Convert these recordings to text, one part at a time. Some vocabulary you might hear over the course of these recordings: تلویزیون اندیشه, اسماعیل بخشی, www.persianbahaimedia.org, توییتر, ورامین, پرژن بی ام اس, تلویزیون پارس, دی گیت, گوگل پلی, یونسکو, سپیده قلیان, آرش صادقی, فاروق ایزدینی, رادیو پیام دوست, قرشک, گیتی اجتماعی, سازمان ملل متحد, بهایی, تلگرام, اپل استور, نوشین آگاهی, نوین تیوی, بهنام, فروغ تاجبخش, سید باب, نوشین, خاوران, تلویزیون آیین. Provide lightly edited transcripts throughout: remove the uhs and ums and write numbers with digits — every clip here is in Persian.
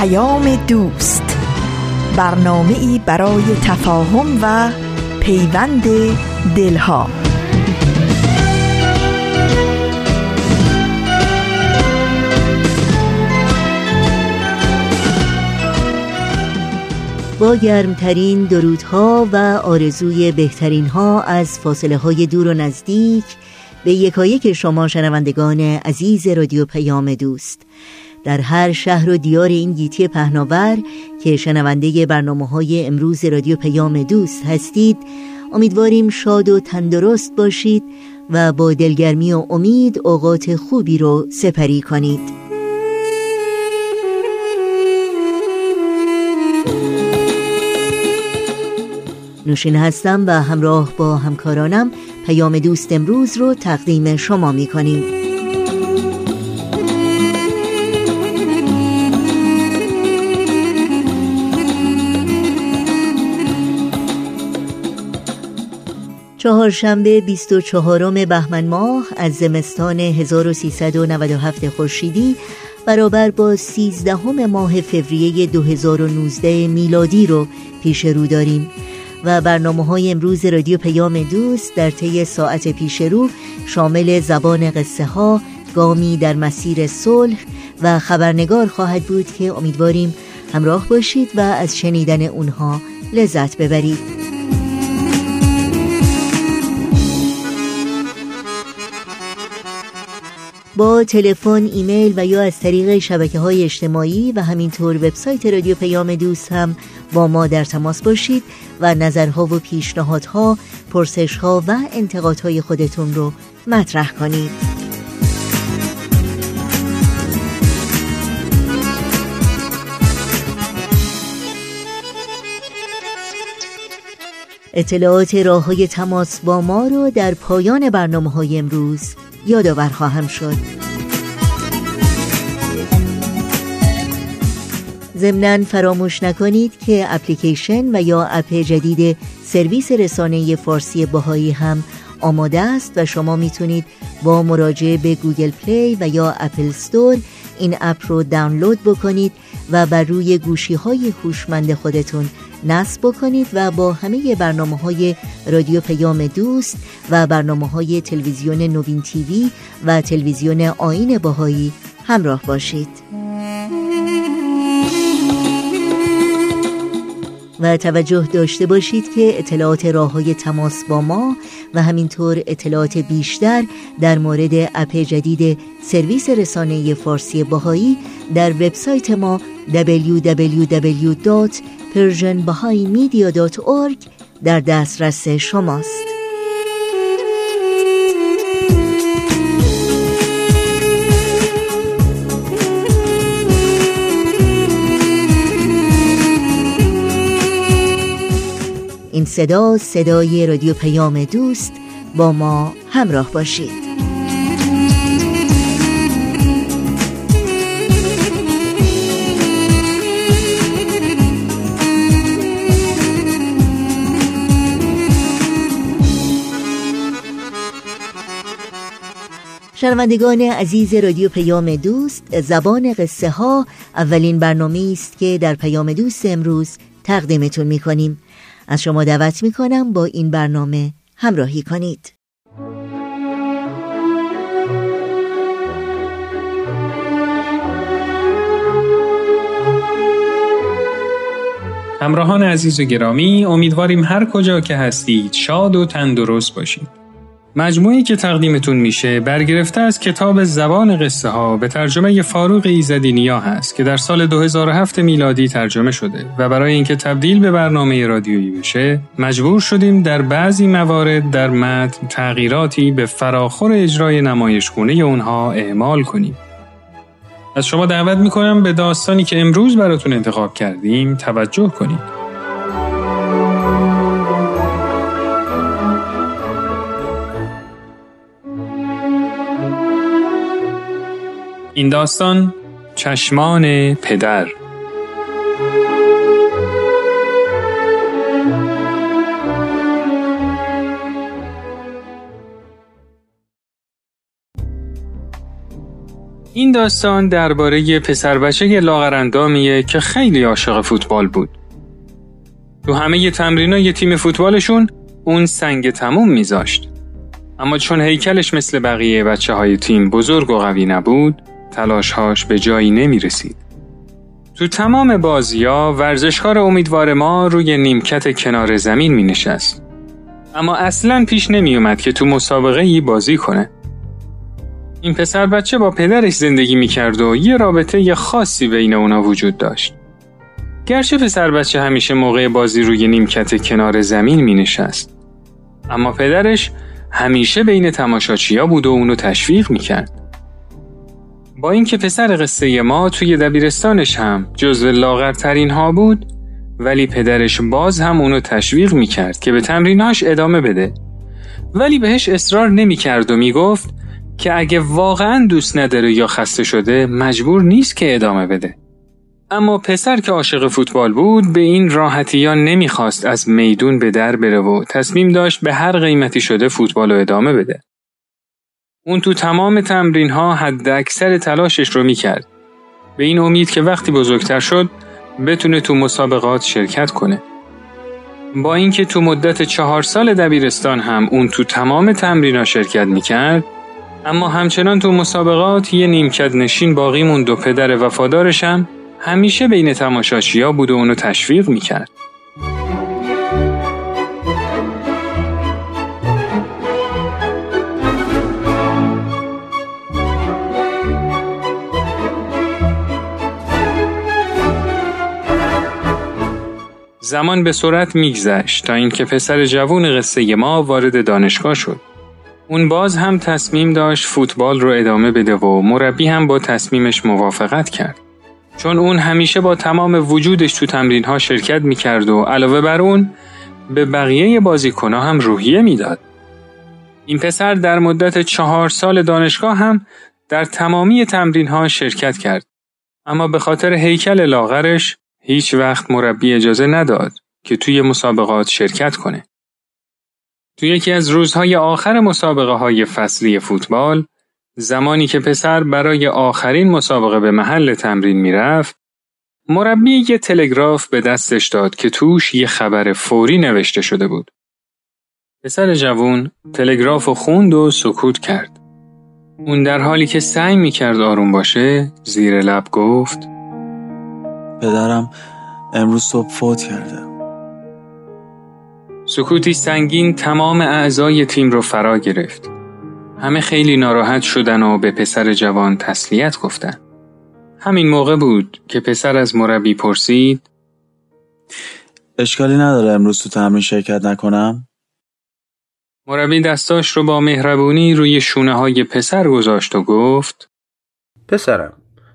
پیام دوست، برنامه‌ای برای تفاهم و پیوند دلها. با گرمترین درودها و آرزوی بهترینها از فاصله‌های دور و نزدیک به یکایک شما شنوندگان عزیز رادیو پیام دوست در هر شهر و دیار این گیتی پهناور که شنونده برنامه‌های امروز رادیو پیام دوست هستید، امیدواریم شاد و تندرست باشید و با دلگرمی و امید اوقات خوبی رو سپری کنید. نوشین هستم و همراه با همکارانم پیام دوست امروز رو تقدیم شما می‌کنیم. چهارشنبه 24 بهمن ماه از زمستان 1397 خورشیدی برابر با 13 ماه فوریه 2019 میلادی رو پیش رو داریم و برنامه‌های امروز رادیو پیام دوست در طی ساعت پیش رو شامل زبان قصه ها، گامی در مسیر صلح و خبرنگار خواهد بود که امیدواریم همراه باشید و از شنیدن اونها لذت ببرید. با تلفن، ایمیل و یا از طریق شبکه‌های اجتماعی و همینطور وبسایت رادیو پیام دوست هم با ما در تماس باشید و نظرها و پیشنهادها، پرسش‌ها و انتقادهای خودتون رو مطرح کنید. اطلاعات راه‌های تماس با ما رو در پایان برنامه‌های امروز یادآور خواهم شد. ضمناً فراموش نکنید که اپلیکیشن و یا اپ جدید سرویس رسانه فارسی باهایی هم آماده است و شما میتونید با مراجعه به گوگل پلی و یا اپل استور این اپ رو دانلود بکنید و بر روی گوشی‌های هوشمند خودتون نصب بکنید و با همه برنامه‌های رادیو پیام دوست و برنامه‌های تلویزیون نوین تیوی و تلویزیون آیین باهایی همراه باشید. و توجه داشته باشید که اطلاعات راه‌های تماس با ما و همینطور اطلاعات بیشتر در مورد اپ جدید سرویس رسانه فارسی باهایی در وبسایت ما www.persianbahaimedia.org در دسترس شماست. این صدا، صدای رادیو پیام دوست، با ما همراه باشید. شنوندگان عزیز رادیو پیام دوست، زبان قصه ها اولین برنامه‌ای است که در پیام دوست امروز تقدیمتون می‌کنیم. از شما دعوت می‌کنم با این برنامه همراهی کنید. همراهان عزیز و گرامی، امیدواریم هر کجا که هستید شاد و تندرست باشید. مجموعی که تقدیمتون میشه برگرفته از کتاب زبان قصه ها به ترجمه فاروق ایزدینی هست که در سال 2007 میلادی ترجمه شده و برای اینکه تبدیل به برنامه رادیویی بشه مجبور شدیم در بعضی موارد در متن تغییراتی به فراخور اجرای نمایشگونه اونها اعمال کنیم. از شما دعوت میکنم به داستانی که امروز براتون انتخاب کردیم توجه کنید. این داستان چشمان پدر. این داستان درباره پسر بچه لاغرندامیه که خیلی عاشق فوتبال بود. تو همه تمرینای تیم فوتبالشون اون سنگ تموم میذاشت. اما چون هیکلش مثل بقیه بچه‌های تیم بزرگ و قوی نبود، تلاش‌هاش به جایی نمی‌رسید. تو تمام بازی‌ها ورزشکار امیدوار ما روی نیمکت کنار زمین می‌نشست. اما اصلاً پیش نمی‌اومد که تو مسابقه‌ای بازی کنه. این پسر بچه با پدرش زندگی می‌کرد و یه رابطه خاصی بین اونا وجود داشت. گرچه پسر بچه همیشه موقع بازی روی نیمکت کنار زمین می‌نشست، اما پدرش همیشه بین تماشاچی‌ها بود و اونو تشویق می‌کرد. با اینکه پسر قصه ما توی دبیرستانش هم جزو لاغرترین ها بود، ولی پدرش باز هم اونو تشویق می‌کرد که به تمریناش ادامه بده. ولی بهش اصرار نمی‌کرد و میگفت که اگه واقعاً دوست نداره یا خسته شده مجبور نیست که ادامه بده. اما پسر که عاشق فوتبال بود به این راحتی ها نمیخواست از میدون به در بره و تصمیم داشت به هر قیمتی شده فوتبال رو ادامه بده. اون تو تمام تمرین ها حد اکثر تلاشش رو میکرد به این امید که وقتی بزرگتر شد بتونه تو مسابقات شرکت کنه. با اینکه تو مدت 4 سال دبیرستان هم اون تو تمام تمرین ها شرکت میکرد، اما همچنان تو مسابقات یه نیمکت نشین باقی موند و پدر وفادارش هم همیشه بین تماشاچی‌ها بود و اونو تشویق میکرد. زمان به سرعت میگذشت تا اینکه پسر جوون قصه ما وارد دانشگاه شد. اون باز هم تصمیم داشت فوتبال رو ادامه بده و مربی هم با تصمیمش موافقت کرد. چون اون همیشه با تمام وجودش تو تمرین‌ها شرکت می‌کرد و علاوه بر اون به بقیه بازیکن‌ها هم روحیه میداد. این پسر در مدت 4 سال دانشگاه هم در تمامی تمرین‌ها شرکت کرد، اما به خاطر هیکل لاغرش هیچ وقت مربی اجازه نداد که توی مسابقات شرکت کنه. توی یکی از روزهای آخر مسابقه‌های فصلی فوتبال، زمانی که پسر برای آخرین مسابقه به محل تمرین میرفت، مربی یه تلگراف به دستش داد که توش یه خبر فوری نوشته شده بود. پسر جوان تلگرافو خوند و سکوت کرد. اون در حالی که سعی میکرد آروم باشه، زیر لب گفت: پدرم امروز صبح فوت کرده. سکوتی سنگین تمام اعضای تیم رو فرا گرفت. همه خیلی ناراحت شدن و به پسر جوان تسلیت گفتن. همین موقع بود که پسر از مربی پرسید: اشکالی نداره امروز تو تمرین شرکت نکنم؟ مربی دستاش رو با مهربونی روی شونه های پسر گذاشت و گفت: پسرم،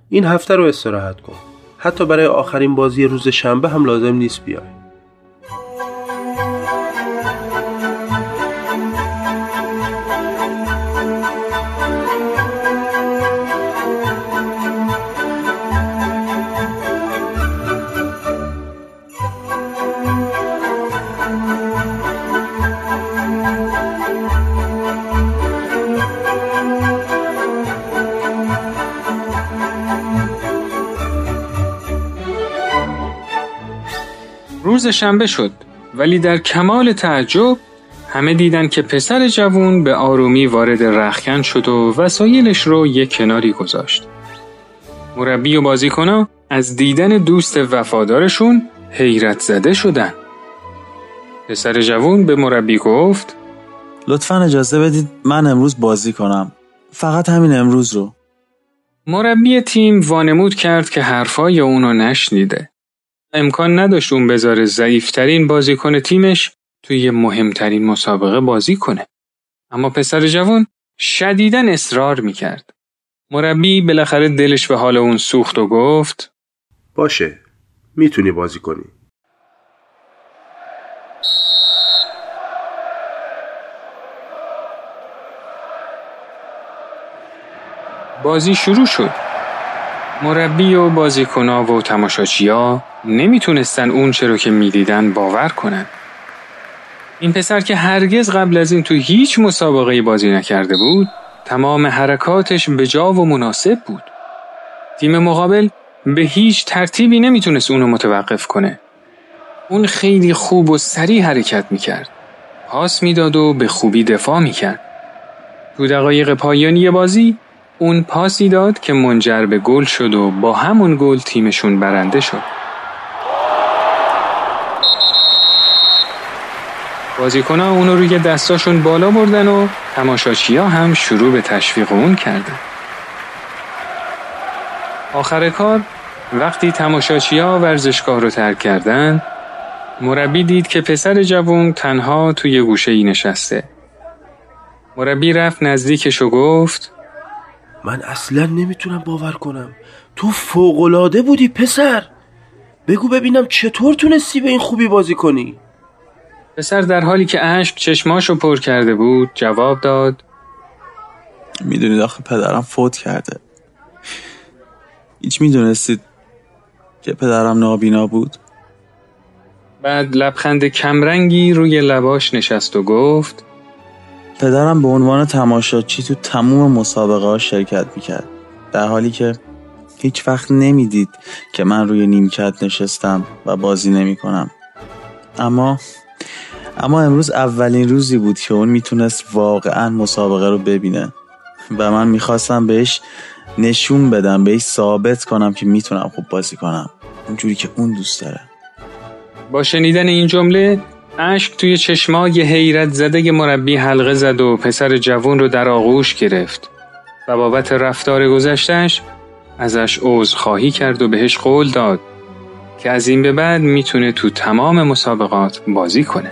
این هفته رو استراحت کن. حتی برای آخرین بازی روز شنبه هم لازم نیست بیای. روز شنبه شد، ولی در کمال تعجب همه دیدن که پسر جوان به آرومی وارد رختکن شد و وسایلش رو یک کناری گذاشت. مربی و بازیکن‌ها از دیدن دوست وفادارشون حیرت زده شدن. پسر جوان به مربی گفت: لطفاً اجازه بدید من امروز بازی کنم، فقط همین امروز رو. مربی تیم وانمود کرد که حرفای اونو نشنیده. امکان نداشت اون بذاره ضعیف‌ترین بازیکن تیمش توی مهمترین مسابقه بازی کنه. اما پسر جوان شدیداً اصرار میکرد. مربی بالاخره دلش به حال اون سوخت و گفت: باشه، میتونی بازی کنی. بازی شروع شد. مربی و بازیکن‌ها و تماشاچی‌ها نمیتونستن اون چه رو که میدیدن باور کنن. این پسر که هرگز قبل از این تو هیچ مسابقه بازی نکرده بود، تمام حرکاتش بجا و مناسب بود. تیم مقابل به هیچ ترتیبی نمیتونست اونو متوقف کنه. اون خیلی خوب و سریع حرکت میکرد. پاس میداد و به خوبی دفاع میکرد. تو دقایق پایانی بازی اون پاسی داد که منجر به گل شد و با همون گل تیمشون برنده شد. بازیکن‌ها اون رو روی دستاشون بالا بردن و تماشاچی‌ها هم شروع به تشویق اون کردن. آخر کار وقتی تماشاچی‌ها ورزشگاه رو ترک کردن، مربی دید که پسر جوون تنها توی گوشه‌ای نشسته. مربی رفت نزدیکش و گفت: من اصلا نمیتونم باور کنم، تو فوق‌العاده بودی پسر. بگو ببینم چطور تونستی به این خوبی بازی کنی؟ پسر در حالی که اشک چشماشو پر کرده بود جواب داد: میدونید آخه پدرم فوت کرده. هیچ میدونستید که پدرم نابینا بود؟ بعد لبخند کمرنگی روی لباش نشست و گفت: پدرم به عنوان تماشاچی تو تموم مسابقه ها شرکت میکرد، در حالی که هیچ وقت نمیدید که من روی نیمکت نشستم و بازی نمی کنم. اما امروز اولین روزی بود که اون میتونست واقعا مسابقه رو ببینه و من میخواستم بهش نشون بدم، بهش ثابت کنم که میتونم خوب بازی کنم اونجوری که اون دوست داره. با شنیدن این جمله اشک توی چشمای حیرت زده مربی حلقه زد و پسر جوان رو در آغوش گرفت و بابت رفتار گذشته‌اش ازش عذرخواهی کرد و بهش قول داد که از این به بعد میتونه تو تمام مسابقات بازی کنه.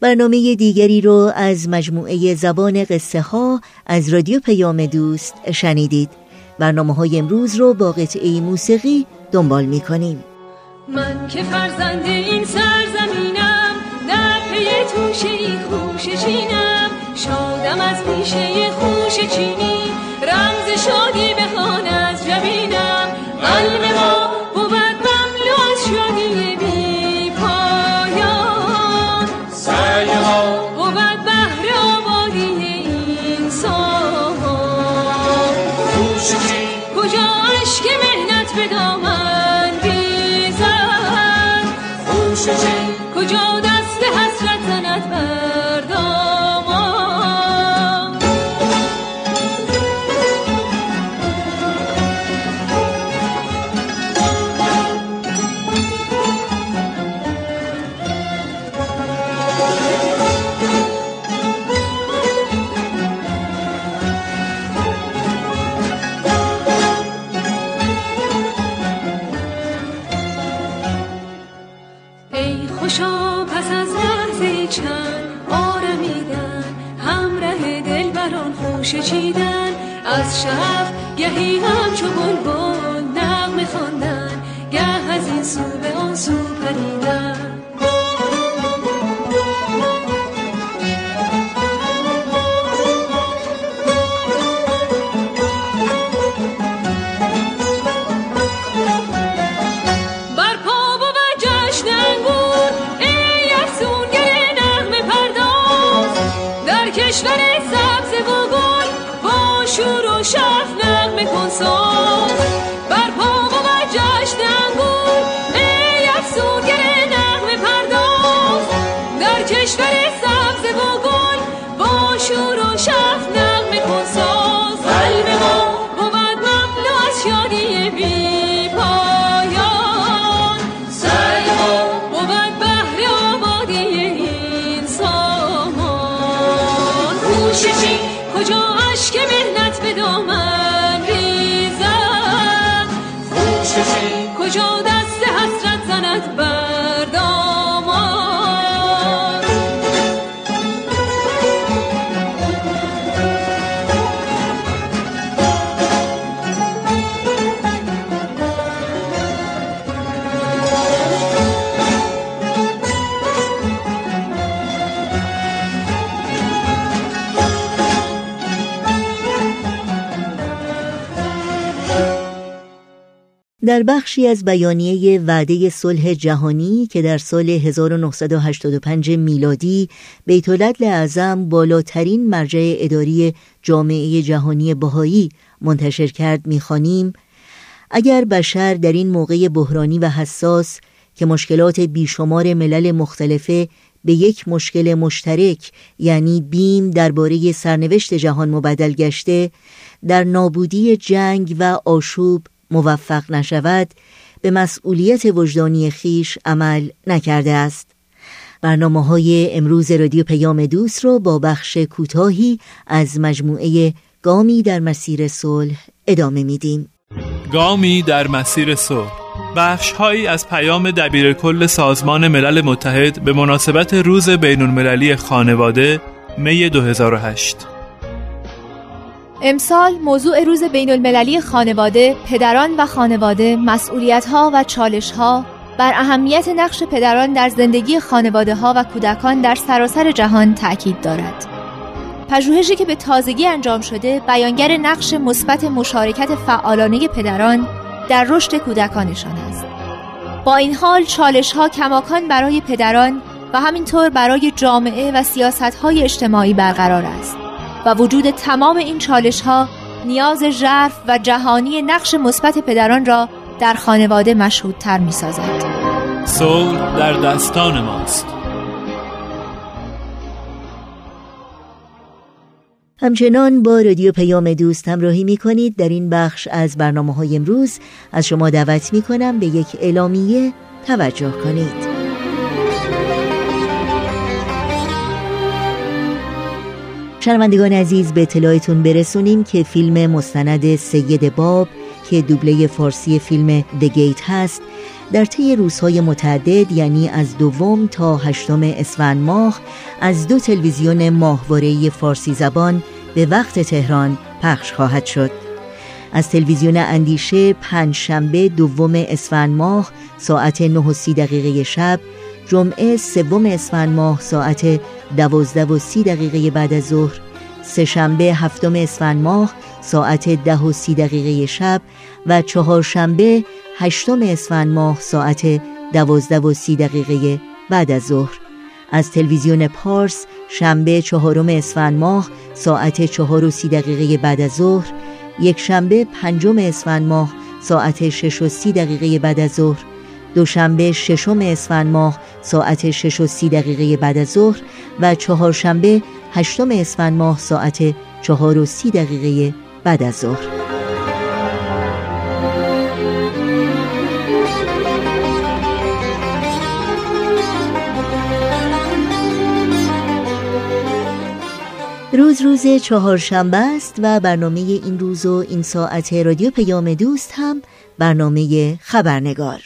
برنامه دیگری رو از مجموعه زبان قصه ها از رادیو پیام دوست شنیدید. برنامه های امروز رو با قطعه موسیقی دنبال می کنیم. من که فرزند این سرزمینم، در پی توشه خوشه چینم، شادم از پیشه خوشه چینی، رمز شادی بخوان از جبینم. قلب ما کجا دست حسرت زند بر دامان. چیدن از شب گهی همچو بلبل نغمه خواندن، گه از این سو به آن سو پریدن. بر پا و جشن انگور می افسون گره دست حسرت زند بر دامان. در بخشی از بیانیه وعده صلح جهانی که در سال 1985 میلادی بیت‌العدل اعظم بالاترین مرجع اداری جامعه جهانی بهایی منتشر کرد می‌خوانیم: اگر بشر در این موقع بحرانی و حساس که مشکلات بیشمار ملل مختلفه به یک مشکل مشترک یعنی بیم درباره سرنوشت جهان مبدل گشته، در نابودی جنگ و آشوب موفق نشود، به مسئولیت وجدانی خیش عمل نکرده است. برنامه‌های امروز رادیو پیام دوست را با بخش کوتاهی از مجموعه گامی در مسیر صلح ادامه میدیم. گامی در مسیر صلح، بخش‌هایی از پیام دبیرکل سازمان ملل متحد به مناسبت روز بین‌المللی خانواده می 2008. امسال موضوع روز بین‌المللی خانواده، پدران و خانواده، مسئولیت‌ها و چالش‌ها، بر اهمیت نقش پدران در زندگی خانواده‌ها و کودکان در سراسر جهان تأکید دارد. پژوهشی که به تازگی انجام شده، بیانگر نقش مثبت مشارکت فعالانه پدران در رشد کودکانشان است. با این حال چالش‌ها کماکان برای پدران و همینطور برای جامعه و سیاست‌های اجتماعی برقرار است. و وجود تمام این چالش‌ها نیاز ژرف و جهانی نقش مثبت پدران را در خانواده مشهودتر می‌سازد. صلح در دستان ماست. همچنان با رادیو پیام دوست همراهی می‌کنید. در این بخش از برنامه‌های امروز از شما دعوت می‌کنم به یک اعلامیه توجه کنید. شنوندگان عزیز، به اطلاعتون برسونیم که فیلم مستند سید باب که دوبله فارسی فیلم دی گیت هست، در طی روزهای متعدد یعنی از 2 تا 8 اسفند ماه از 2 تلویزیون ماهواره‌ای فارسی زبان به وقت تهران پخش خواهد شد. از تلویزیون اندیشه پنجشنبه 2 اسفند ماه ساعت 9:30 شب، جمعه 3 اسفند ماه ساعت 12:30 بعد از ظهر، سه‌شنبه 7 اسفند ماه ساعت 10:30 شب و چهارشنبه 8 اسفند ماه ساعت 12:30 بعد از ظهر. از تلویزیون پارس شنبه 4 اسفند ماه ساعت 4:30 بعد از ظهر، یک شنبه 5 اسفند ماه ساعت 6:30 بعد از ظهر، دوشنبه 6 اسفند ماه ساعت 6:30 بعد از ظهر و چهارشنبه 8 اسفند ماه ساعت 4:30 بعد از ظهر. روز چهارشنبه است و برنامه این روز و این ساعت رادیو پیام دوست هم برنامه خبرنگار.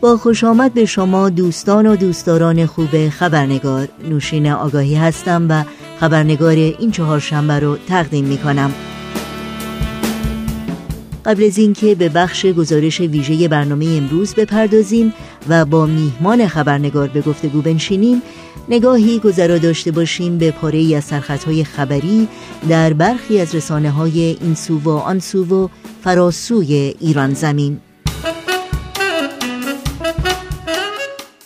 با خوش آمد به شما دوستان و دوستداران خوب خبرنگار. نوشین آگاهی هستم و خبرنگار این چهارشنبه رو تقدیم می کنم. قبل از اینکه به بخش گزارش ویژه برنامه امروز بپردازیم و با میهمان خبرنگار به گفتگو بنشینیم، نگاهی گذرا داشته باشیم به پاره‌ای از سرخطهای خبری در برخی از رسانه‌های این سو و آن سو و فراسوی ایران زمین.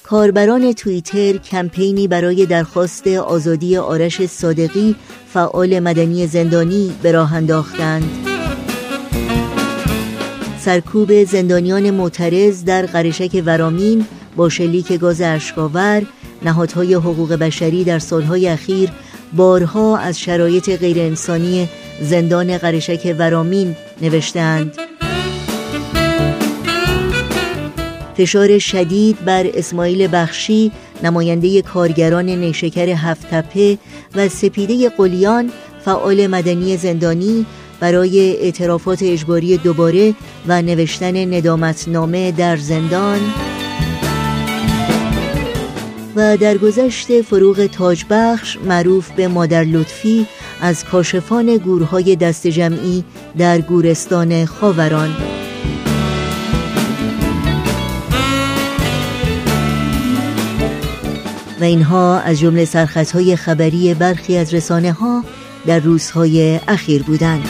کاربران توییتر کمپینی برای درخواست آزادی آرش صادقی، فعال مدنی زندانی، به راه انداختند. سرکوب زندانیان معترض در قرشک ورامین با شلیک گاز اشک‌آور. نهادهای حقوق بشری در سالهای اخیر بارها از شرایط غیرانسانی زندان قرشک ورامین نوشتند. فشار شدید بر اسماعیل بخشی نماینده کارگران نیشکر هفت‌تپه و سپیده قلیان، فعال مدنی زندانی، برای اعترافات اجباری دوباره و نوشتن ندامتنامه در زندان، و درگذشت فروغ تاجبخش معروف به مادر لطفی از کاشفان گورهای دست جمعی در گورستان خاوران. و اینها از جمله سرخطهای خبری برخی از رسانه‌ها در روزهای اخیر بودند.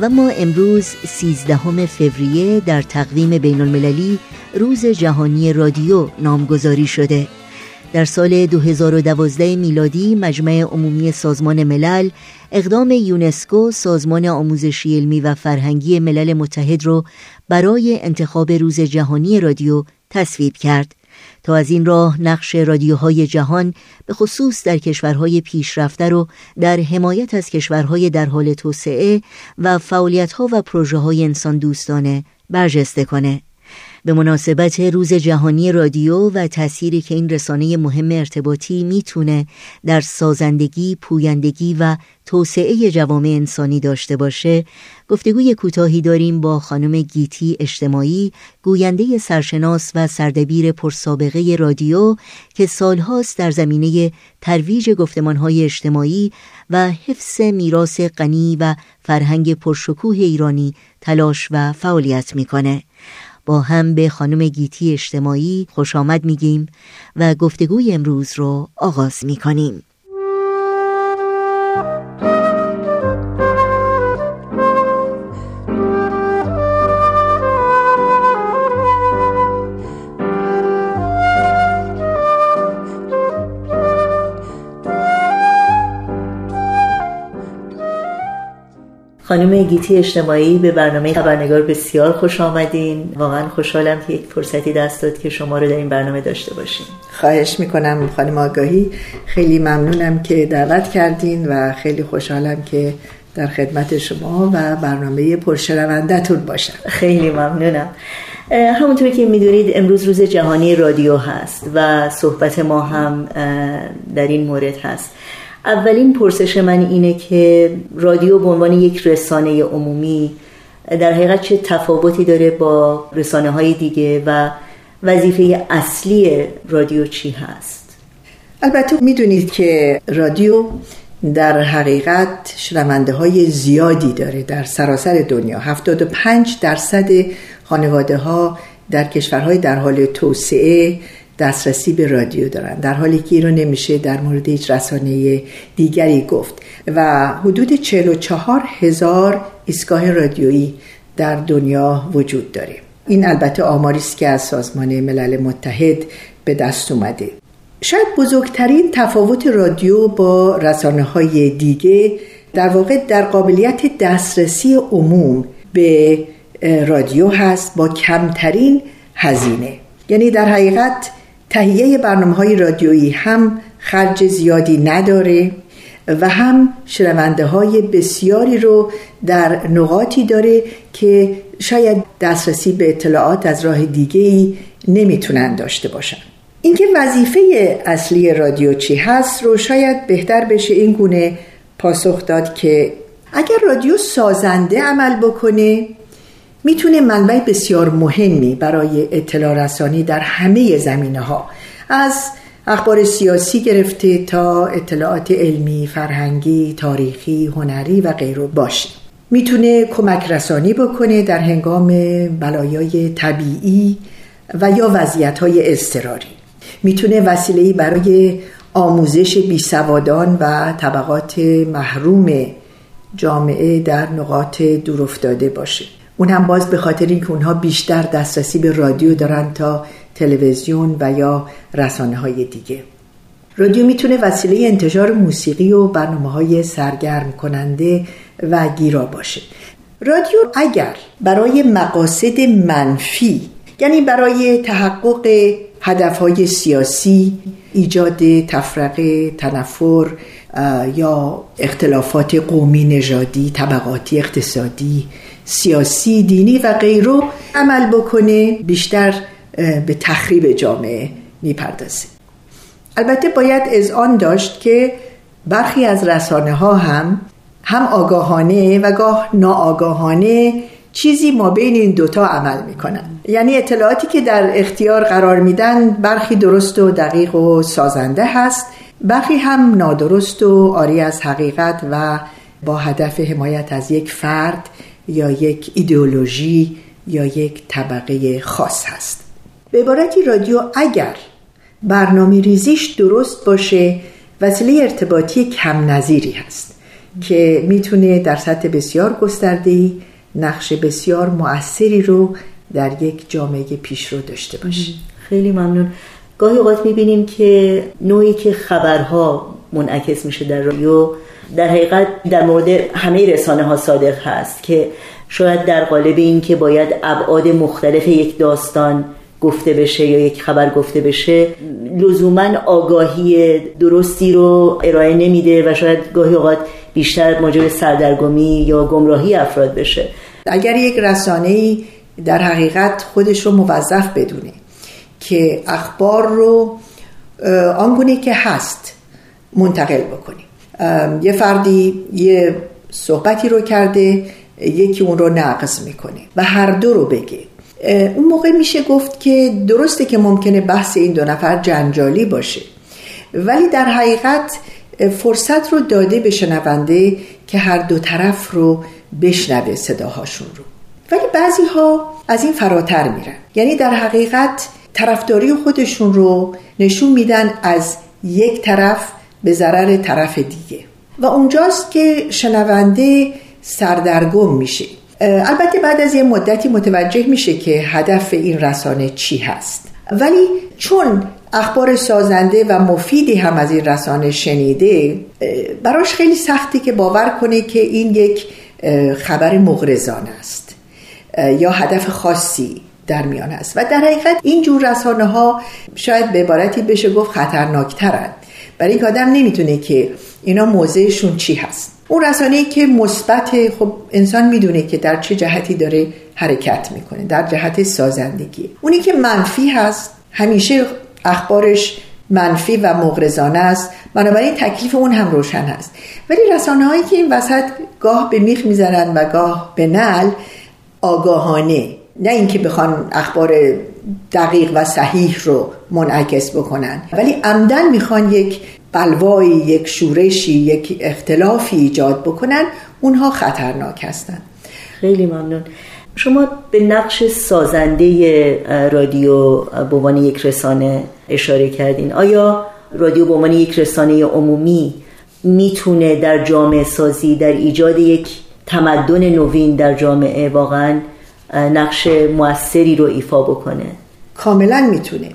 و ما امروز 13 فوریه در تقویم بین المللی روز جهانی رادیو نامگذاری شده. در سال 2012 میلادی مجمع عمومی سازمان ملل اقدام یونسکو، سازمان آموزشی علمی و فرهنگی ملل متحد را برای انتخاب روز جهانی رادیو تصویب کرد تا از این راه نقش رادیوهای جهان به خصوص در کشورهای پیشرفته را در حمایت از کشورهای در حال توسعه و فعالیت‌ها و پروژه‌های انسان دوستانه برجسته کنه. به مناسبت روز جهانی رادیو و تأثیری که این رسانه مهم ارتباطی میتونه در سازندگی، پویندگی و توسعه جوامع انسانی داشته باشه، گفتگوی کوتاهی داریم با خانم گیتی اجتماعی، گوینده سرشناس و سردبیر پرسابقه رادیو که سالهاست در زمینه ترویج گفتمانهای اجتماعی و حفظ میراث غنی و فرهنگ پرشکوه ایرانی تلاش و فعالیت میکنه. با هم به خانم گیتی اجتماعی خوش آمد میگیم و گفتگوی امروز رو آغاز میکنیم. خانم گیتی اجتماعی، به برنامه خبرنگار بسیار خوش آمدین. واقعا خوشحالم که یک فرصتی دست داد که شما رو در این برنامه داشته باشیم. خواهش میکنم خانم آگاهی، خیلی ممنونم که دعوت کردین و خیلی خوشحالم که در خدمت شما و برنامه پرشنونده‌تون باشم. خیلی ممنونم. همونطور که میدونید امروز روز جهانی رادیو هست و صحبت ما هم در این مورد هست. اولین پرسش من اینه که رادیو به عنوان یک رسانه عمومی در حقیقت چه تفاوتی داره با رسانه های دیگه و وظیفه اصلی رادیو چی هست؟ البته میدونید که رادیو در حقیقت شنونده های زیادی داره در سراسر دنیا. 75% خانواده ها در کشورهای در حال توسعه دسترسی به رادیو دارن، در حالی که اینو نمیشه در مورد هیچ رسانه دیگری گفت. و حدود 44,000 ایستگاه رادیویی در دنیا وجود داره. این البته آماری است که از سازمان ملل متحد به دست اومده. شاید بزرگترین تفاوت رادیو با رسانه‌های دیگه در واقع در قابلیت دسترسی عموم به رادیو هست با کمترین هزینه. یعنی در حقیقت تهیه برنامه‌های رادیویی هم خرج زیادی نداره و هم شنونده‌های بسیاری رو در نقاطی داره که شاید دسترسی به اطلاعات از راه دیگه‌ای نمیتونن داشته باشن. اینکه وظیفه اصلی رادیو چی هست رو شاید بهتر بشه این گونه پاسخ داد که اگر رادیو سازنده عمل بکنه میتونه منبع بسیار مهمی برای اطلاع رسانی در همه زمینه‌ها، از اخبار سیاسی گرفته تا اطلاعات علمی، فرهنگی، تاریخی، هنری و غیره باشه. میتونه کمک رسانی بکنه در هنگام بلایای طبیعی و یا وضعیت‌های اضطراری. میتونه وسیله‌ای برای آموزش بیسوادان و طبقات محروم جامعه در نقاط دورافتاده باشه. اون هم باز به خاطر اینکه اونها بیشتر دسترسی به رادیو دارن تا تلویزیون و یا رسانه‌های دیگه. رادیو میتونه وسیله انتشار موسیقی و برنامه‌های سرگرم کننده و گیرا باشه. رادیو اگر برای مقاصد منفی، یعنی برای تحقق هدف‌های سیاسی، ایجاد تفرقه، تنفر یا اختلافات قومی، نژادی، طبقاتی، اقتصادی سیاسی، دینی و غیره عمل بکنه، بیشتر به تخریب جامعه میپردازه. البته باید اذعان داشت که برخی از رسانه ها هم آگاهانه و گاه ناآگاهانه چیزی ما بین این دوتا عمل میکنن. یعنی اطلاعاتی که در اختیار قرار میدن برخی درست و دقیق و سازنده هست، برخی هم نادرست و عاری از حقیقت و با هدف حمایت از یک فرد یا یک ایدئولوژی یا یک طبقه خاص هست. به عبارتی رادیو اگر برنامه ریزیش درست باشه وسیله ارتباطی کم نظیری هست که میتونه در سطح بسیار گسترده‌ای نقش بسیار مؤثری رو در یک جامعه پیش رو داشته باشه. خیلی ممنون. گاهی اوقات میبینیم که نوعی که خبرها منعکس میشه در رادیو در حقیقت در مورد همه رسانه ها صادق هست، که شاید در قالب این که باید ابعاد مختلف یک داستان گفته بشه یا یک خبر گفته بشه لزوماً آگاهی درستی رو ارائه نمیده و شاید گاهی اوقات بیشتر موجب سردرگمی یا گمراهی افراد بشه. اگر یک رسانه‌ای در حقیقت خودش رو موظف بدونه که اخبار رو آنگونه که هست منتقل بکنه، یه فردی یه صحبتی رو کرده، یکی اون رو نقض میکنه و هر دو رو بگه، اون موقع میشه گفت که درسته که ممکنه بحث این دو نفر جنجالی باشه، ولی در حقیقت فرصت رو داده به شنونده که هر دو طرف رو بشنوه، صداهاشون رو. ولی بعضی ها از این فراتر میرن، یعنی در حقیقت طرفداری خودشون رو نشون میدن از یک طرف به ضرر طرف دیگه و اونجاست که شنونده سردرگم میشه. البته بعد از یه مدتی متوجه میشه که هدف این رسانه چی هست، ولی چون اخبار سازنده و مفیدی هم از این رسانه شنیده براش خیلی سختی که باور کنه که این یک خبر مغرضانه است یا هدف خاصی در میان است و در حقیقت این جور رسانه ها شاید به عبارتی بشه گفت خطرناکترند، برای اینکه آدم نمیتونه که اینا موضعشون چی هست. اون رسانه‌ای که مثبته، خب انسان میدونه که در چه جهتی داره حرکت میکنه، در جهت سازندگی. اونی که منفی هست همیشه اخبارش منفی و مغرضانه است، بنابراین تکلیف اون هم روشن هست. ولی رسانه‌هایی که این وسط گاه به میخ میزنن و گاه به نعل، آگاهانه، نه اینکه بخوان اخبار دقیق و صحیح رو منعکس بکنن، ولی عمدن میخوان یک بلوایی، یک شورشی، یک اختلافی ایجاد بکنن، اونها خطرناک هستن. خیلی ممنون. شما به نقش سازنده رادیو به عنوان یک رسانه اشاره کردین. آیا رادیو به عنوان یک رسانه عمومی میتونه در جامعه سازی، در ایجاد یک تمدن نوین در جامعه واقعاً نقش موثری رو ایفا بکنه؟ کاملا میتونه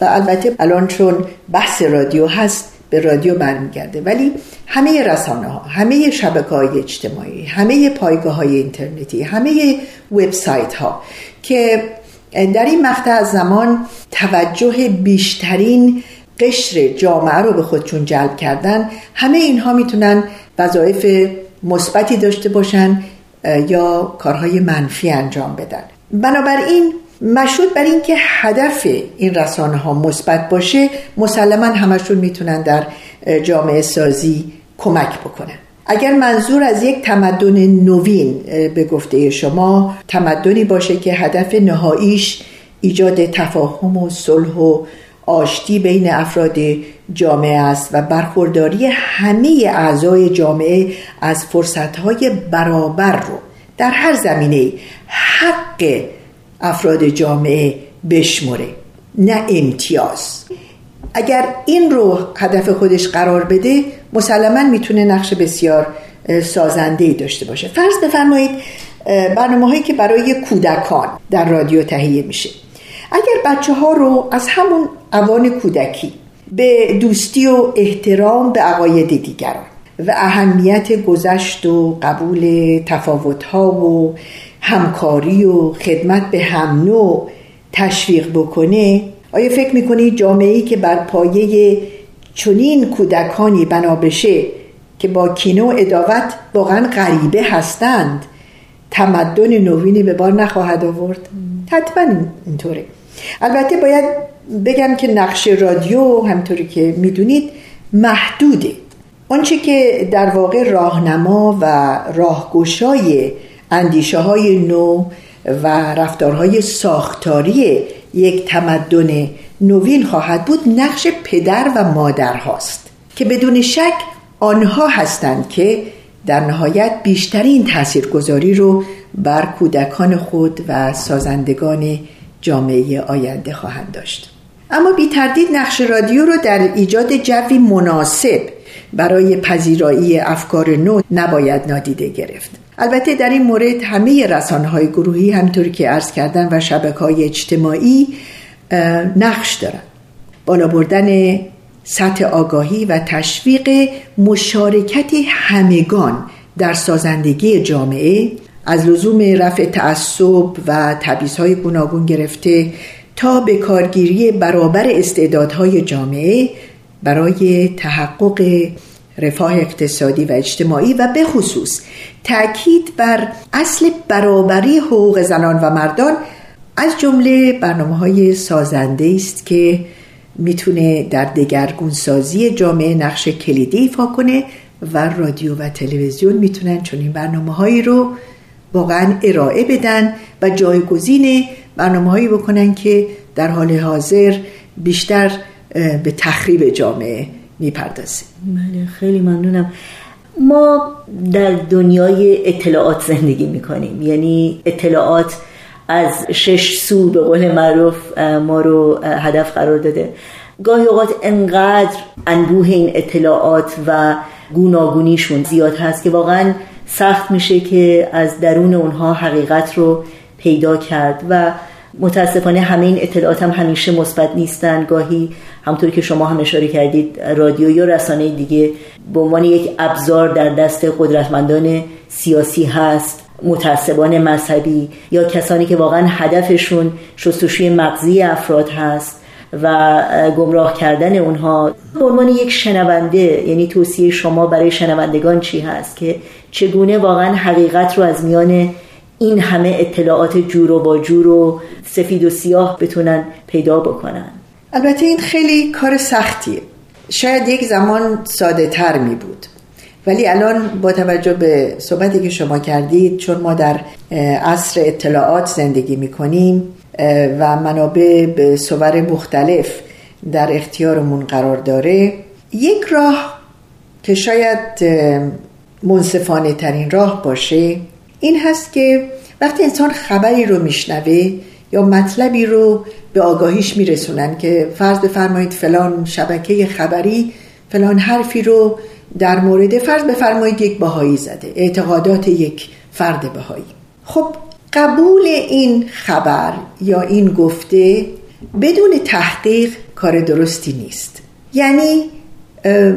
و البته الان چون بحث رادیو هست به رادیو برمیگرده، ولی همه رسانه ها، همه شبکه‌های اجتماعی، همه پایگاه‌های اینترنتی، همه وبسایت ها که در این مقطع از زمان توجه بیشترین قشر جامعه رو به خودشون جلب کردن، همه اینها میتونن وظایف مثبتی داشته باشن یا کارهای منفی انجام بدن. بنابراین مشروط بر این که هدف این رسانه ها مثبت باشه، مسلما همشون میتونن در جامعه سازی کمک بکنن. اگر منظور از یک تمدن نوین به گفته شما تمدنی باشه که هدف نهاییش ایجاد تفاهم و صلح و آشتی بین افراد جامعه است و برخورداری همه اعضای جامعه از فرصت‌های برابر رو در هر زمینه حق افراد جامعه بشمره، نه امتیاز، اگر این رو هدف خودش قرار بده، مسلماً میتونه نقش بسیار سازنده‌ای داشته باشه. فرض بفرمایید برنامه‌هایی که برای کودکان در رادیو تهیه میشه، اگر بچه‌ها رو از همون اوان کودکی به دوستی و احترام به عقاید دیگران و اهمیت گذشت و قبول تفاوت‌ها و همکاری و خدمت به هم نوع تشویق بکنه، آیا فکر می‌کنی جامعه‌ای که بر پایه چنین کودکانی بنا بشه که با کینه و عداوت واقعاً غریبه هستند تمدن نوینی به بار نخواهد آورد. حتما اینطوره. البته باید بگم که نقش رادیو همطوری که میدونید محدوده. آنچه که در واقع راهنما و راهگشای اندیشه‌های نو و رفتارهای ساختاری یک تمدن نوین خواهد بود، نقش پدر و مادر هاست که بدون شک آنها هستند که در نهایت بیشترین تاثیرگذاری رو بر کودکان خود و سازندگان جامعه آینده خواهند داشت. اما بی تردید نقش رادیو رو در ایجاد جوی مناسب برای پذیرایی افکار نو نباید نادیده گرفت. البته در این مورد همه رسانه‌های گروهی همطوری که عرض کردن و شبکه‌های اجتماعی نقش دارند. بالا بردن سطح آگاهی و تشویق مشارکت همگان در سازندگی جامعه، از لزوم رفع تعصب و تبعیض‌های گوناگون گرفته تا به کارگیری برابر استعدادهای جامعه برای تحقق رفاه اقتصادی و اجتماعی و به خصوص تأکید بر اصل برابری حقوق زنان و مردان، از جمله برنامه‌های سازنده است که میتونه در دگرگونسازی جامعه نقش کلیدی ایفا کنه و رادیو و تلویزیون میتونن چون این برنامه‌هایی رو واقعا ارائه بدن و جایگزین برنامه‌هایی بکنن که در حال حاضر بیشتر به تخریب جامعه میپردازه. من خیلی ممنونم. ما در دنیای اطلاعات زندگی میکنیم، یعنی اطلاعات از شش سو به قول معروف ما رو هدف قرار داده. گاهی اوقات انقدر انبوه این اطلاعات و گوناگونیشون زیاد هست که واقعا سخت میشه که از درون اونها حقیقت رو پیدا کرد و متاسفانه همه این اطلاعات هم همیشه مثبت نیستن. گاهی همونطور که شما هم اشاره کردید رادیو یا رسانه دیگه به عنوان یک ابزار در دست قدرتمندان سیاسی هست، متعصبان مذهبی یا کسانی که واقعا هدفشون شستشوی مغزی افراد هست و گمراه کردن اونها. به عنوان یک شنونده، یعنی توصیه شما برای شنوندگان چی هست که چگونه واقعا حقیقت رو از میان این همه اطلاعات جور و باجور و سفید و سیاه بتونن پیدا بکنن؟ البته این خیلی کار سختیه. شاید یک زمان ساده تر می بود، ولی الان با توجه به صحبتی که شما کردید، چون ما در عصر اطلاعات زندگی می کنیم و منابع به صور مختلف در اختیارمون قرار داره، یک راه که شاید منصفانه ترین راه باشه این هست که وقتی انسان خبری رو میشنوه یا مطلبی رو به آگاهیش میرسونن که فرض بفرمایید فلان شبکه خبری فلان حرفی رو در مورد فرض بفرمایید یک بهایی زده، اعتقادات یک فرد بهایی، خب قبول این خبر یا این گفته بدون تحقیق کار درستی نیست. یعنی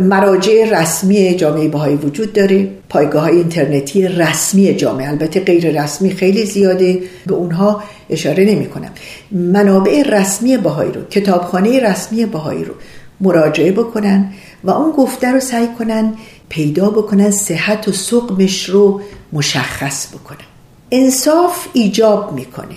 مراجع رسمی جامعه بهایی وجود داره، پایگاه‌های اینترنتی رسمی جامعه، البته غیر رسمی خیلی زیاده، به اونها اشاره نمی‌کنم. منابع رسمی بهایی رو، کتابخانه رسمی بهایی رو مراجعه بکنن و اون گفته رو سعی کنن پیدا بکنن، صحت و سقمش رو مشخص بکنن. انصاف ایجاب میکنه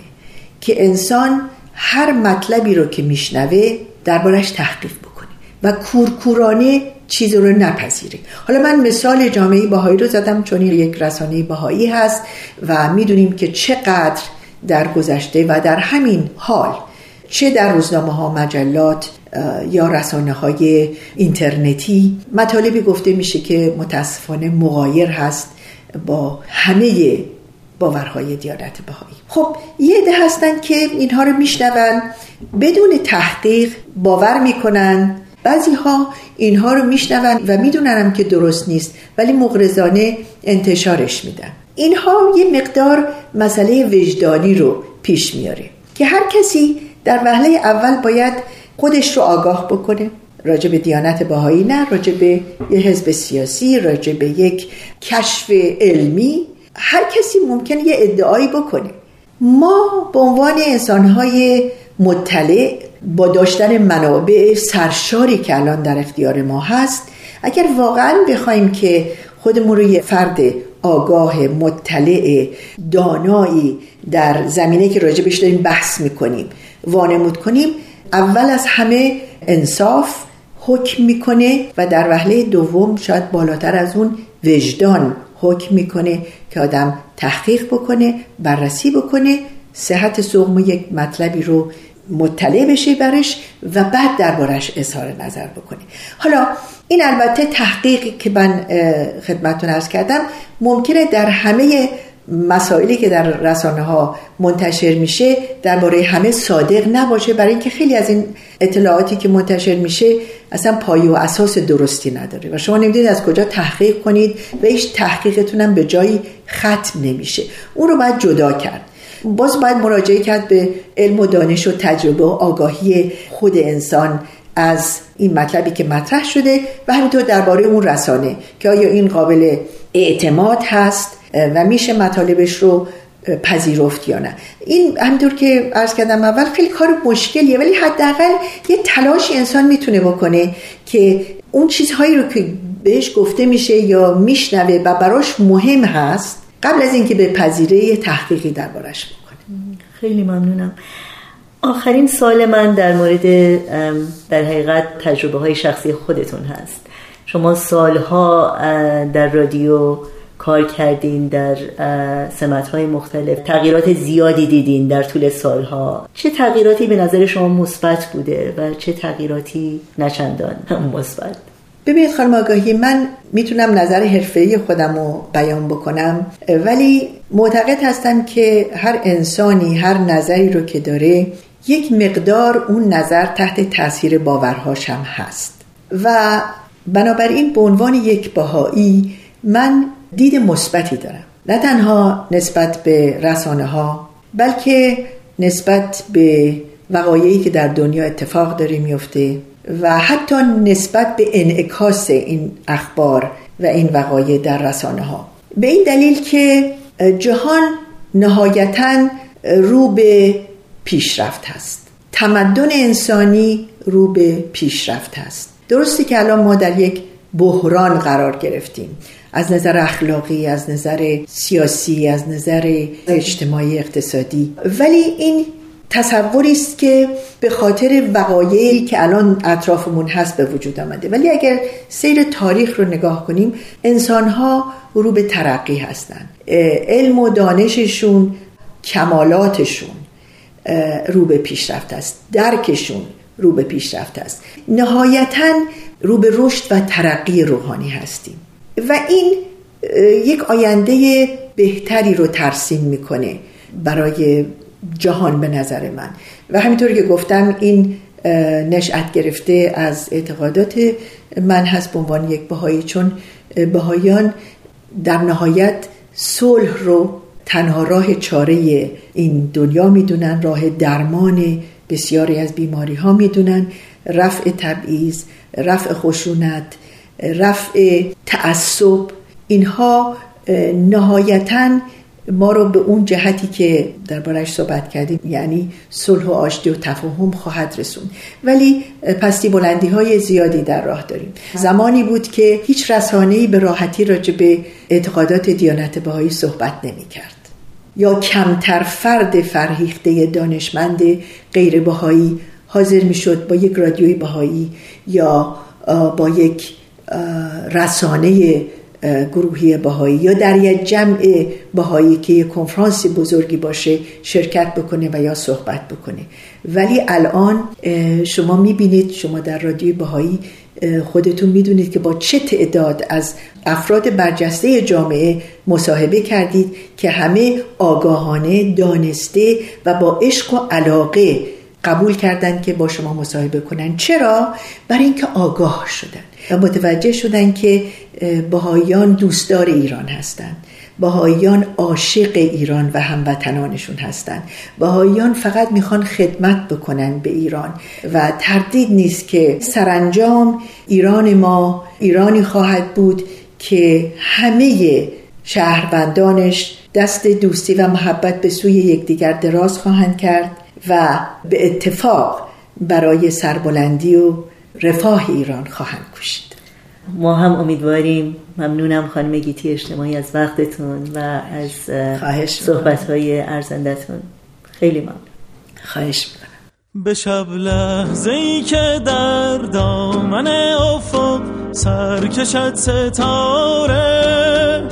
که انسان هر مطلبی رو که میشنوه دربارش تحقیق بکنه و کورکورانه چیز رو نپذیره. حالا من مثال جامعه بهایی رو زدم چون یک رسانه بهایی هست و میدونیم که چقدر در گذشته و در همین حال چه در روزنامه‌ها، مجلات یا رسانه‌های اینترنتی مطالبی گفته میشه که متاسفانه مغایر هست با همه باورهای دیانت بهایی. خب یه عده هستن که اینها رو میشنون، بدون تحقیق باور میکنن. بعضی ها اینها رو میشنون و میدونن که درست نیست، ولی مغرضانه انتشارش میدن. اینها یه مقدار مسئله وجدانی رو پیش میاره که هر کسی در وهله اول باید خودش رو آگاه بکنه، راجع به دیانت بهایی نه، راجع به یه حزب سیاسی، راجع به یک کشف علمی. هر کسی ممکنه یه ادعایی بکنه. ما به عنوان انسان‌های مطلع با داشتن منابع سرشاری که الان در اختیار ما هست، اگر واقعاً بخوایم که خودمون رو یه فرد آگاه، مطلع، دانایی در زمینه که راجبش داریم بحث میکنیم وانمود کنیم، اول از همه انصاف حکم میکنه و در وهله دوم شاید بالاتر از اون وجدان حکم میکنه که آدم تحقیق بکنه، بررسی بکنه، صحت سقم یک مطلبی رو مطلع بشه برش و بعد دربارش اظهار نظر بکنه. حالا این البته تحقیقی که من خدمتتون عرض کردم ممکنه در همه مسائلی که در رسانه ها منتشر میشه درباره همه صادق نباشه، برای اینکه خیلی از این اطلاعاتی که منتشر میشه اصلا پایه و اساس درستی نداره و شما نمیدونید از کجا تحقیق کنید و هیچ تحقیقتون هم به جایی ختم نمیشه. اون رو باید جدا کرد. باز باید مراجعه کرد به علم و دانش و تجربه و آگاهی خود انسان از این مطلبی که مطرح شده و همینطور درباره اون رسانه که آیا این قابل اعتماد هست و میشه مطالبش رو پذیرفت یا نه. این همینطور که عرض کردم اول خیلی کار مشکلیه، ولی حداقل یه تلاش انسان میتونه بکنه که اون چیزهایی رو که بهش گفته میشه یا میشنوه و براش مهم هست قبل از اینکه به پذیره یه تحقیقی دربارش بکنه. خیلی ممنونم. آخرین سوال من در مورد در حقیقت تجربه های شخصی خودتون هست. شما سالها در رادیو کار کردین، در سمت‌های مختلف تغییرات زیادی دیدین در طول سالها. چه تغییراتی به نظر شما مثبت بوده و چه تغییراتی نچندان مثبت؟ ببینید خانم آگاهی، من میتونم نظر حرفه‌ای خودم رو بیان بکنم، ولی معتقد هستم که هر انسانی هر نظری رو که داره یک مقدار اون نظر تحت تاثیر باورهاش هم هست و بنابراین به عنوان یک بهایی من دید مثبتی دارم، نه تنها نسبت به رسانه ها بلکه نسبت به وقایعی که در دنیا اتفاق داره میفته و حتی نسبت به انعکاس این اخبار و این وقایع در رسانه ها، به این دلیل که جهان نهایتاً رو به پیشرفت هست، تمدن انسانی رو به پیشرفت هست. درسته که الان ما در یک بحران قرار گرفتیم، از نظر اخلاقی، از نظر سیاسی، از نظر اجتماعی، اقتصادی، ولی این تصوری است که به خاطر وقایعی که الان اطرافمون هست به وجود آمده. ولی اگر سیر تاریخ رو نگاه کنیم، انسان‌ها رو به ترقی هستند، علم و دانششون، کمالاتشون رو به پیشرفت است، درکشون رو به پیشرفت است، نهایتاً رو به رشد و ترقی روحانی هستیم و این یک آینده بهتری رو ترسیم میکنه برای جهان به نظر من. و همینطور که گفتم این نشأت گرفته از اعتقادات من هست به عنوان یک بهایی، چون بهایان در نهایت صلح رو تنها راه چاره این دنیا میدونن، راه درمان بسیاری از بیماری ها میدونن، رفع تبعیض، رفع خشونت، رفع تعصب، اینها نهایتاً ما رو به اون جهتی که درباره‌اش صحبت کردیم، یعنی صلح و آشتی و تفاهم خواهد رسوند. ولی پستی بلندی‌های زیادی در راه داریم. زمانی بود که هیچ رسانه‌ای به راحتی راجع به اعتقادات دیانت بهایی صحبت نمی‌کرد یا کمتر فرد فرهیخته دانشمند غیر بهایی حاضر می‌شد با یک رادیوی بهایی یا با یک رسانه گروهی بهایی یا در یک جمع بهایی که یک کنفرانس بزرگی باشه شرکت بکنه و یا صحبت بکنه. ولی الان شما میبینید، شما در رادیوی بهایی خودتون میدونید که با چه تعداد از افراد برجسته جامعه مصاحبه کردید که همه آگاهانه، دانسته و با عشق و علاقه قبول کردن که با شما مصاحبه کنن. چرا؟ برای اینکه آگاه شدن و متوجه شدن که بهاییان دوستدار ایران هستند، بهاییان عاشق ایران و هموطنانشون هستند، بهاییان فقط میخوان خدمت بکنن به ایران و تردید نیست که سرانجام ایران ما ایرانی خواهد بود که همه شهروندانش دست دوستی و محبت به سوی یکدیگر دراز خواهند کرد و به اتفاق برای سربلندی و رفاه ایران خواهند کوشید. ما هم امیدواریم. ممنونم خانم گیتی اجتماعی از وقتتون و از صحبت‌های ارزنده‌تون. خیلی ممنون. خواهش می‌کنم. به شب لحظه‌ای که در دامن افق سر کشد ستاره،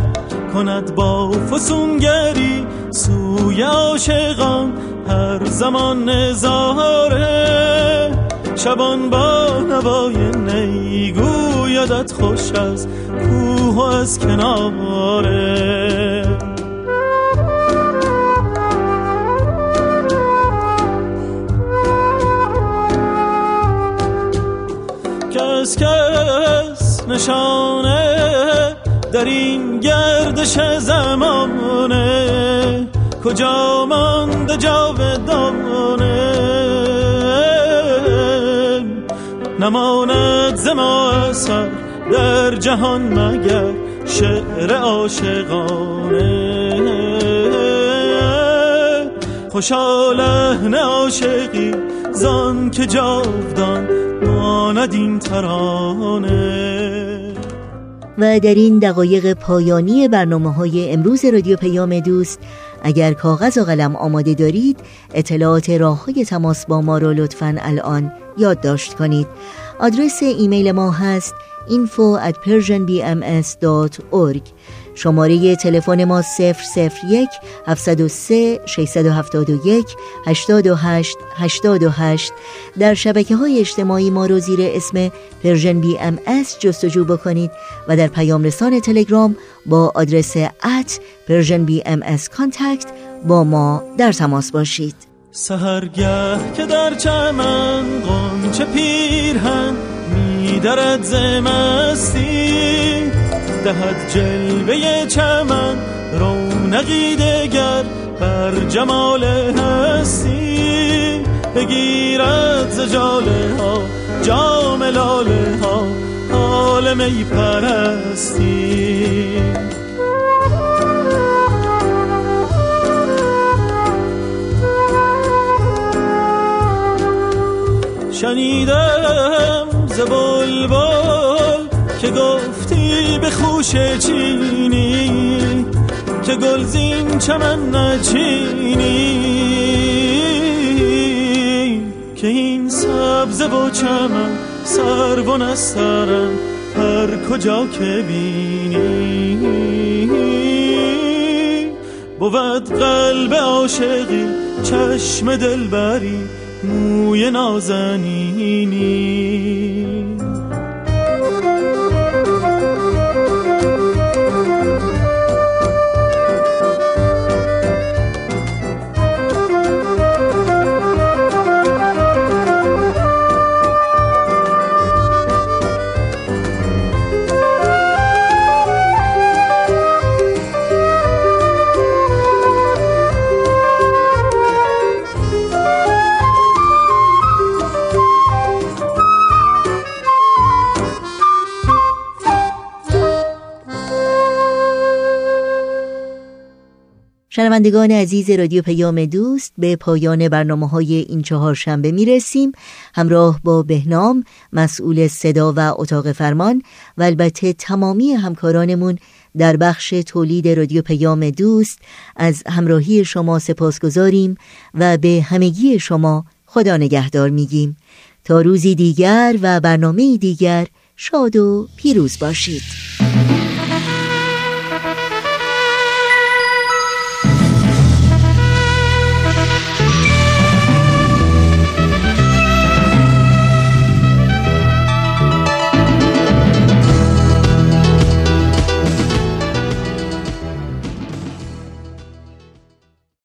کند با فسونگری سوی عاشقان هر زمان نظاره. شبان با نوای نیگو یادت خوش از کوه و از کناره. کس کس نشانه در این گردش زمانه، کجا مانده جاودانه. نماند زما اثر در جهان مگر شعر عاشقانه. خوشا لحن عاشقی زان که جاودان ماند این ترانه. و در این دقایق پایانی برنامه‌های امروز رادیو پیام دوست، اگر کاغذ و قلم آماده دارید اطلاعات راه‌های تماس با ما را لطفاً الان یادداشت کنید. آدرس ایمیل ما هست info@persianbms.org. شماره تلفن ما 001-703-671-88-88. در شبکه‌های اجتماعی ما رو زیر اسم پرژن بی ام اس جستجو بکنید و در پیام رسان تلگرام با آدرس @persianbmscontact با ما در تماس باشید. سحرگه که در چمن غنچه پیرهن می‌درد ز مستی، دهد جلوه چمن رونقی دگر بر جمال هستی. بگیرد ز جاله ها جام لاله ها حال می پرستی. شنیدم ز بلبل که گفتی به خوشه چینی که گلزین چمن نچینی، که این سبزه و چمن سر و نسترن هر کجا که بینی. بود قلب عاشقی چشم دلبری موی نازنینی. شنوندگان عزیز رادیو پیام دوست، به پایان برنامه‌های این چهارشنبه می‌رسیم. همراه با بهنام، مسئول صدا و اتاق فرمان و البته تمامی همکارانمون در بخش تولید رادیو پیام دوست از همراهی شما سپاسگزاریم و به همگی شما خدا نگهدار میگیم. تا روزی دیگر و برنامه‌ای دیگر شاد و پیروز باشید.